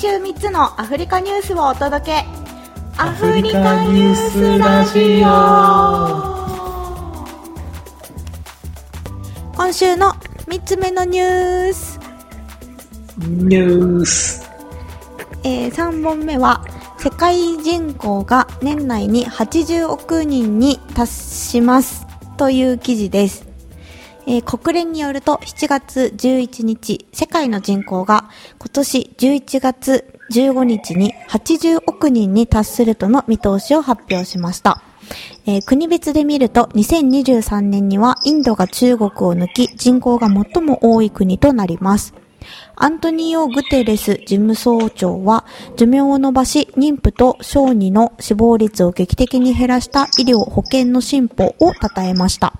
週3つのアフリカニュースをお届け、アフリカニュースラジオ。今週の3つ目のニュース、3本目は世界人口が年内に80億人に達しますという記事です。国連によると7月11日、世界の人口が今年11月15日に80億人に達するとの見通しを発表しました。国別で見ると2023年にはインドが中国を抜き人口が最も多い国となります。アントニオ・グテレス事務総長は、寿命を延ばし妊婦と小児の死亡率を劇的に減らした医療保険の進歩を称えました。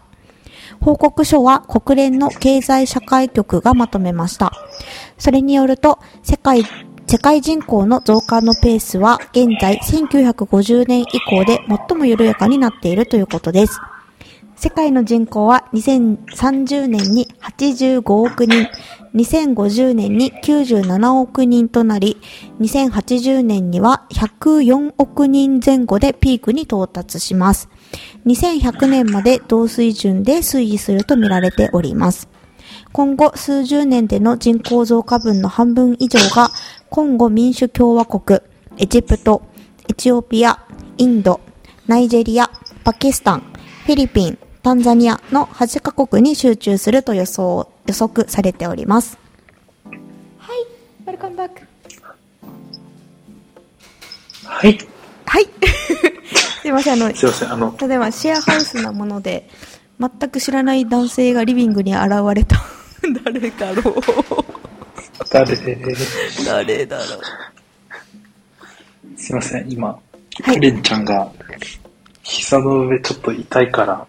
報告書は国連の経済社会局がまとめました。それによると、世界人口の増加のペースは現在1950年以降で最も緩やかになっているということです。世界の人口は2030年に85億人、2050年に97億人となり、2080年には104億人前後でピークに到達します。2100年まで同水準で推移すると見られております。今後数十年での人口増加分の半分以上がコンゴ民主共和国、エジプト、エチオピア、インド、ナイジェリア、パキスタン、フィリピン、タンザニアの8カ国に集中すると予測されております。はい、ウェルカムバック。はいはいすいません、ただいまシェアハウスなもので全く知らない男性がリビングに現れた誰だろう誰だろう。すいません、今、はい、レンちゃんが膝の上ちょっと痛いから、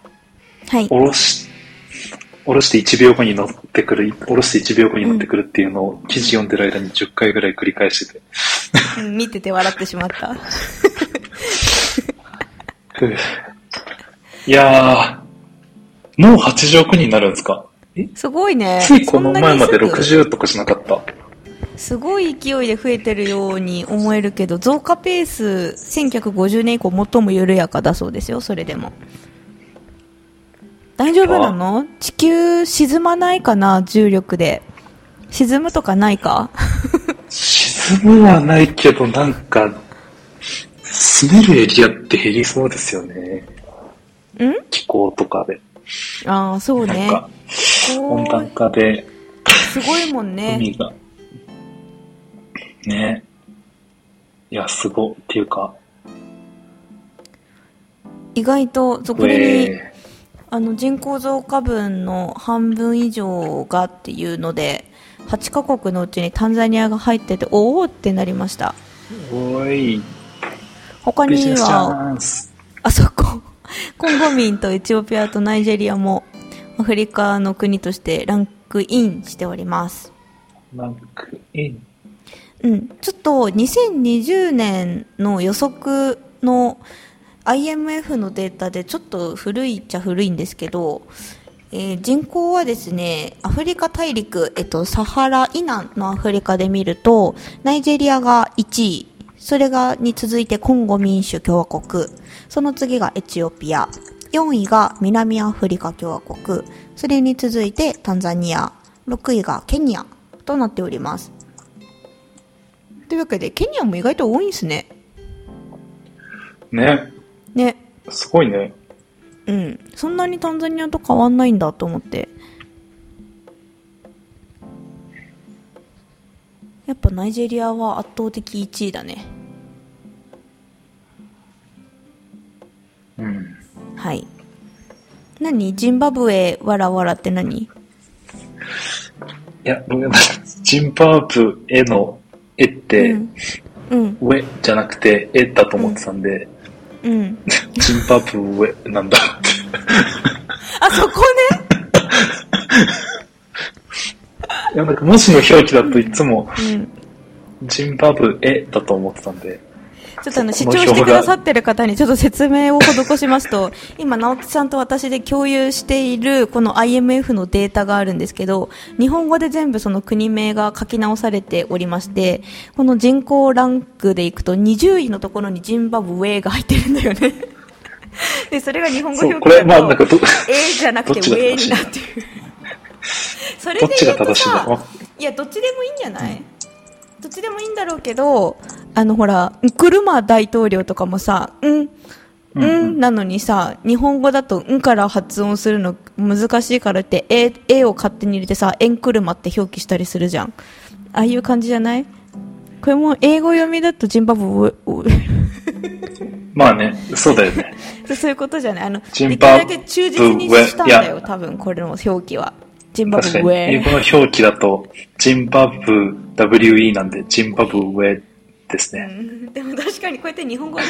はい、下ろして1秒後に乗ってくる、下ろして1秒後に乗ってくるっていうのを記事読んでる間に10回ぐらい繰り返してて見てて笑ってしまったいやー、もう80億人になるんですか。すごいね。ついこの前まで60とかしなかった。すごい勢いで増えてるように思えるけど、増加ペース1950年以降最も緩やかだそうですよ。それでも大丈夫なの？地球沈まないかな？重力で沈むとかないか沈むはないけど、なんか住めるエリアって減りそうですよね。ん？気候とかで。ああ、そうね。なんか温暖化で。すごいもんね。海が。ね。いや、すごっていうか。意外とそこに、人口増加分の半分以上がっていうので、8カ国のうちにタンザニアが入ってて、おおってなりました。おい。他には、あそこ、コンゴ民とエチオピアとナイジェリアもアフリカの国としてランクインしております。ランクイン。うん、ちょっと2020年の予測の IMF のデータでちょっと古いっちゃ古いんですけど、人口はですね、アフリカ大陸、サハラ以南のアフリカで見ると、ナイジェリアが1位。それがに続いてコンゴ民主共和国、その次がエチオピア、4位が南アフリカ共和国、それに続いてタンザニア、6位がケニアとなっております。というわけでケニアも意外と多いんですね。ね、すごいね。うん、そんなにタンザニアと変わんないんだと思って、やっぱナイジェリアは圧倒的1位だね。うん。はい。何？ジンバブエわらわらって何？いや、ごめんなさい。ジンバブエの絵って、うん、ウェじゃなくて絵だと思ってたんで、うん、ジンバブエなんだってあ、そこねいや、なんか文字の表記だといつもジンバブエだと思ってたんで、ちょっと視聴してくださってる方にちょっと説明を施しますと、今直樹さんと私で共有しているこの IMF のデータがあるんですけど、日本語で全部その国名が書き直されておりまして、この人口ランクでいくと20位のところにジンバブウェが入ってるんだよねでそれが日本語表記だと A じゃなくてウェになってるそれで言うとさ、いやどっちでもいいんじゃない、うん、どっちでもいいんだろうけど、ほらクルマ大統領とかもさ、うんなのにさ、日本語だとうんから発音するの難しいからって A を勝手に入れてさ、エンクルマって表記したりするじゃん。ああいう感じじゃない？これも英語読みだとジンバブまあね、そうだよねそういうことじゃない、ジンバブウェ、できるだけ忠実にしたんだよ多分これの表記は。ジンバブウェ、英語の表記だとジンバブ WE なんでジンバブウェですね、うん、でも確かにこうやって日本語で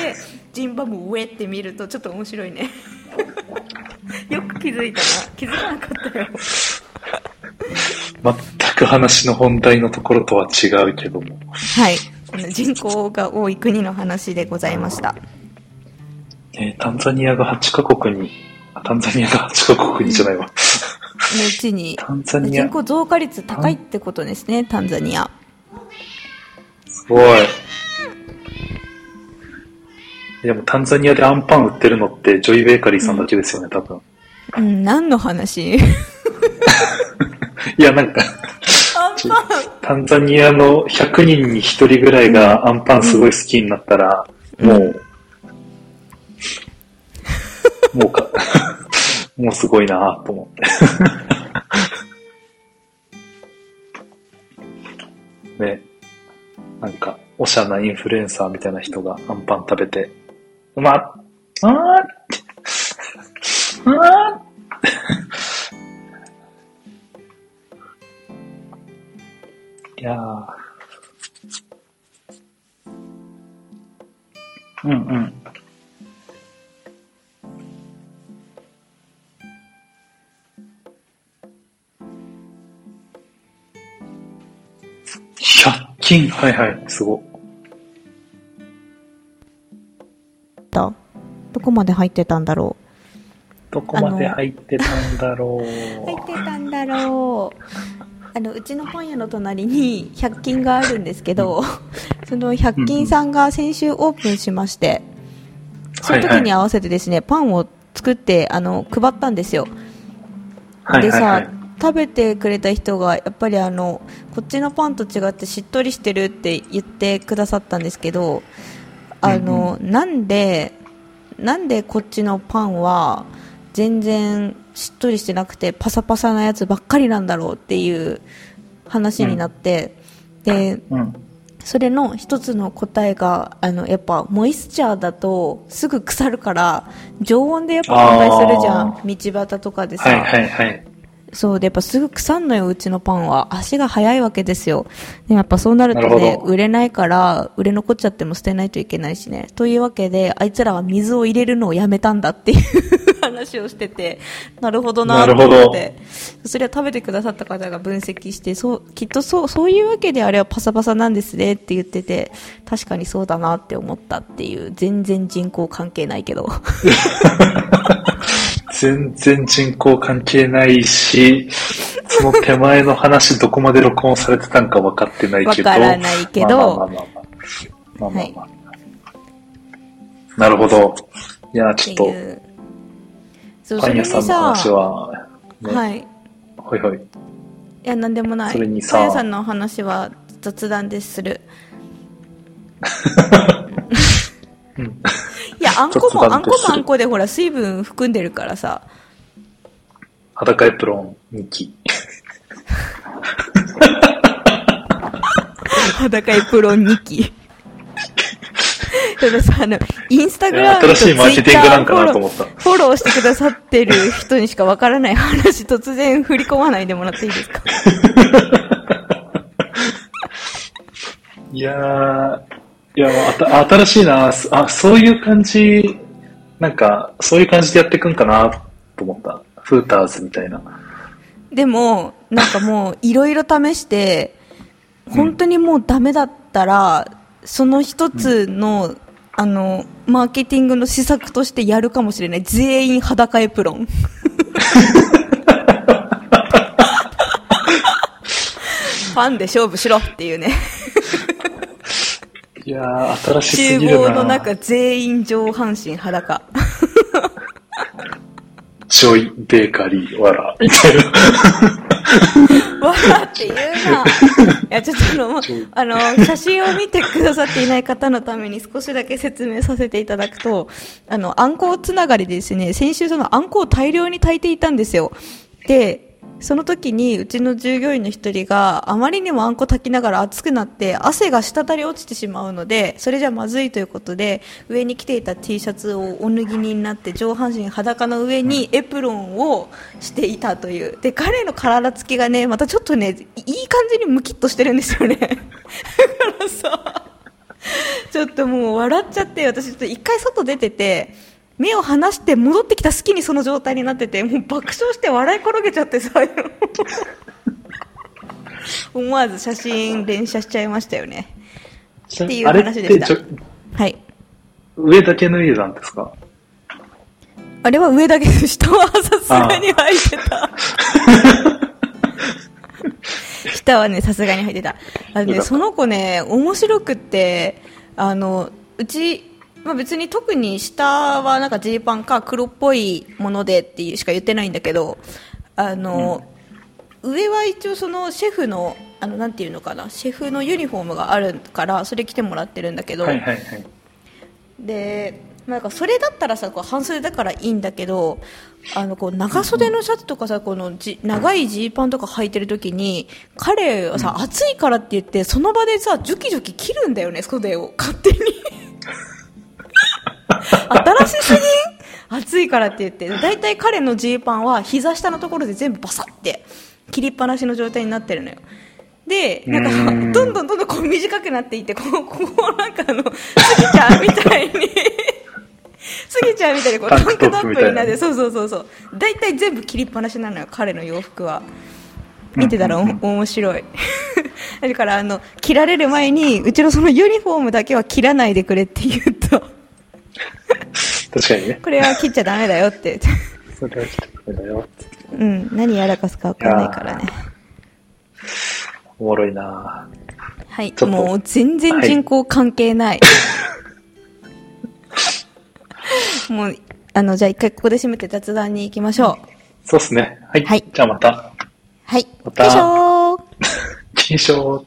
ジンバブウェって見るとちょっと面白いねよく気づいたな、気づかなかったよ全く話の本題のところとは違うけども、はい、人口が多い国の話でございました。タンザニアが8カ国に、タンザニアが8カ国にじゃないわ、のうちに人口増加率高いってことですね、タンザニア。すごい。でもタンザニアでアンパン売ってるのってジョイベーカリーさんだけですよね、多分。うん、何の話いやなんかタンザニアの100人に1人ぐらいがアンパンすごい好きになったら、もうすごいなぁと思ってね、なんかおしゃなインフルエンサーみたいな人がアンパン食べて、いやー、100均、はいはい、すごっ。どこまで入ってたんだろう。どこまで入ってたんだろううちの本屋の隣に100均があるんですけどその100均さんが先週オープンしまして、その時に合わせてですね、パンを作って配ったんですよ。でさ、食べてくれた人がやっぱりこっちのパンと違ってしっとりしてるって言ってくださったんですけど、なんでこっちのパンは全然しっとりしてなくてパサパサなやつばっかりなんだろうっていう話になって、それの一つの答えがやっぱモイスチャーだとすぐ腐るから常温でやっぱ販売するじゃん、道端とかでさ、そうでやっぱすぐ腐んのよ、うちのパンは足が早いわけですよ。でやっぱそうなるとね、売れないから売れ残っちゃっても捨てないといけないしね、というわけであいつらは水を入れるのをやめたんだっていう話をしてて、なるほどなと思って、それは食べてくださった方が分析して、きっとそういうわけであれはパサパサなんですねって言ってて、確かにそうだなって思ったっていう、全然人口関係ないけど全然人口関係ないし、その手前の話どこまで録音されてたんか分かってないけど、分からないけど、なるほど。いやちょっとパン屋さんの話は、いやなんでもない。パン屋さんの話は雑談でする。いや、あんこでほら水分含んでるからさ。裸エプロン2期裸エプロン2期たださ、インスタグラムとツイッターフォローしてくださってる人にしかわからない話突然振り込まないでもらっていいですかいや、新しいなあ、そういう感じ、なんか、そういう感じでやっていくんかなと思った。フーターズみたいな。でも、なんかもう、いろいろ試して、本当にもうダメだったら、その一つのマーケティングの施策としてやるかもしれない全員裸エプロンファンで勝負しろっていうねいや新しすぎるな。厨房の中全員上半身裸ジョイベーカリーわらみたいなわらって言うないやちょっと写真を見てくださっていない方のために少しだけ説明させていただくと、あんこうつながりでですね、先週そのあんこうを大量に炊いていたんですよ。でその時にうちの従業員の一人があまりにもあんこ炊きながら熱くなって汗が滴り落ちてしまうのでそれじゃまずいということで上に着ていた T シャツをお脱ぎになって上半身裸の上にエプロンをしていたという。で彼の体つきがねまたちょっとねいい感じにムキッとしてるんですよねだからさちょっともう笑っちゃって、私ちょっと一回外出てて目を離して戻ってきた隙にその状態になっててもう爆笑して笑い転げちゃってさ思わず写真連写しちゃいましたよねっていう話でした。はい、上だけ脱いだんですか？あれは上だけで下はさすがに履いてた下はねさすがに履いてた。その子ね面白くって、うちまあ、別に特に下はなんかジーパンか黒っぽいものでっていうしか言ってないんだけど、上は一応そのシェフのなんていうのかな、シェフのユニフォームがあるからそれ着てもらってるんだけど、はいはいはい、でなんかそれだったらさこう半袖だからいいんだけど、こう長袖のシャツとかさこの長いジーパンとか履いてる時に彼はさ暑いからって言ってその場でさジュキジュキ切るんだよね袖を勝手に新しすぎん？暑いからって言ってだいたい彼のジーパンは膝下のところで全部バサって切りっぱなしの状態になってるのよ。でなんかどんどんこう短くなっていってこうなんかスギちゃんみたいにスギちゃんみたいにこうタンクトップになってそうだいたい全部切りっぱなしなのよ彼の洋服は。見てたら面白いだから切られる前にうちのそのユニフォームだけは切らないでくれって言うと確かにねこれは切っちゃダメだよってそれは切っちゃダメだよってうん何やらかすかわかんないからね。おもろいな。はい、もう全然人口関係ない、はい、もうじゃあ一回ここで締めて雑談に行きましょう。そうっすね。はい、はい、じゃあまた。はい、また。金賞